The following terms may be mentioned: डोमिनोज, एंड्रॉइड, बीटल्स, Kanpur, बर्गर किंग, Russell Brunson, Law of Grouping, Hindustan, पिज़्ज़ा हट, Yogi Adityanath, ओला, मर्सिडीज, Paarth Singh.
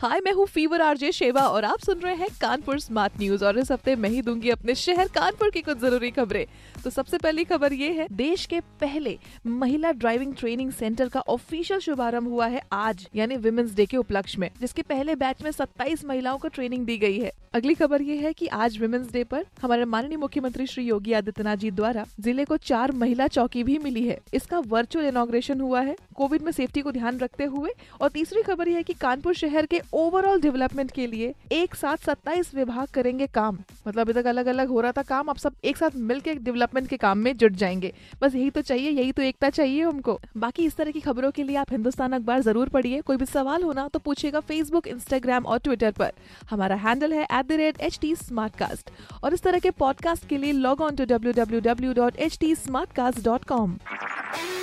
हाय, मैं हूँ fever RJ शेवा और आप सुन रहे हैं कानपुर स्मार्ट न्यूज। और इस हफ्ते मैं ही दूंगी अपने शहर कानपुर की कुछ जरूरी खबरें। तो सबसे पहली खबर ये है, देश के पहले महिला ड्राइविंग ट्रेनिंग सेंटर का ऑफिशियल शुभारंभ हुआ है आज, यानी विमेंस डे के उपलक्ष्य में, जिसके पहले बैच में 27 महिलाओं को ट्रेनिंग दी गई है। अगली खबर ये है कि आज विमेंस डे पर हमारे माननीय मुख्यमंत्री श्री योगी आदित्यनाथ जी द्वारा जिले को 4 महिला चौकी भी मिली है। इसका वर्चुअल इनॉग्रेशन हुआ है कोविड में सेफ्टी को ध्यान रखते हुए। और तीसरी खबर ये है कि कानपुर शहर के ओवरऑल डेवलपमेंट के लिए एक साथ 27 विभाग करेंगे काम। मतलब अभी तक अलग अलग हो रहा था काम, अब सब एक साथ मिलकर डेवलपमेंट के काम में जुट जाएंगे। बस यही तो चाहिए, यही तो एकता चाहिए हमको। बाकी इस तरह की खबरों के लिए आप हिंदुस्तान अखबार जरूर पढ़िए। कोई भी सवाल होना तो पूछिएगा फेसबुक, इंस्टाग्राम और ट्विटर पर। हमारा हैंडल है @HT Smartcast। और इस तरह के पॉडकास्ट के लिए लॉग ऑन टू www.htsmartcast.com।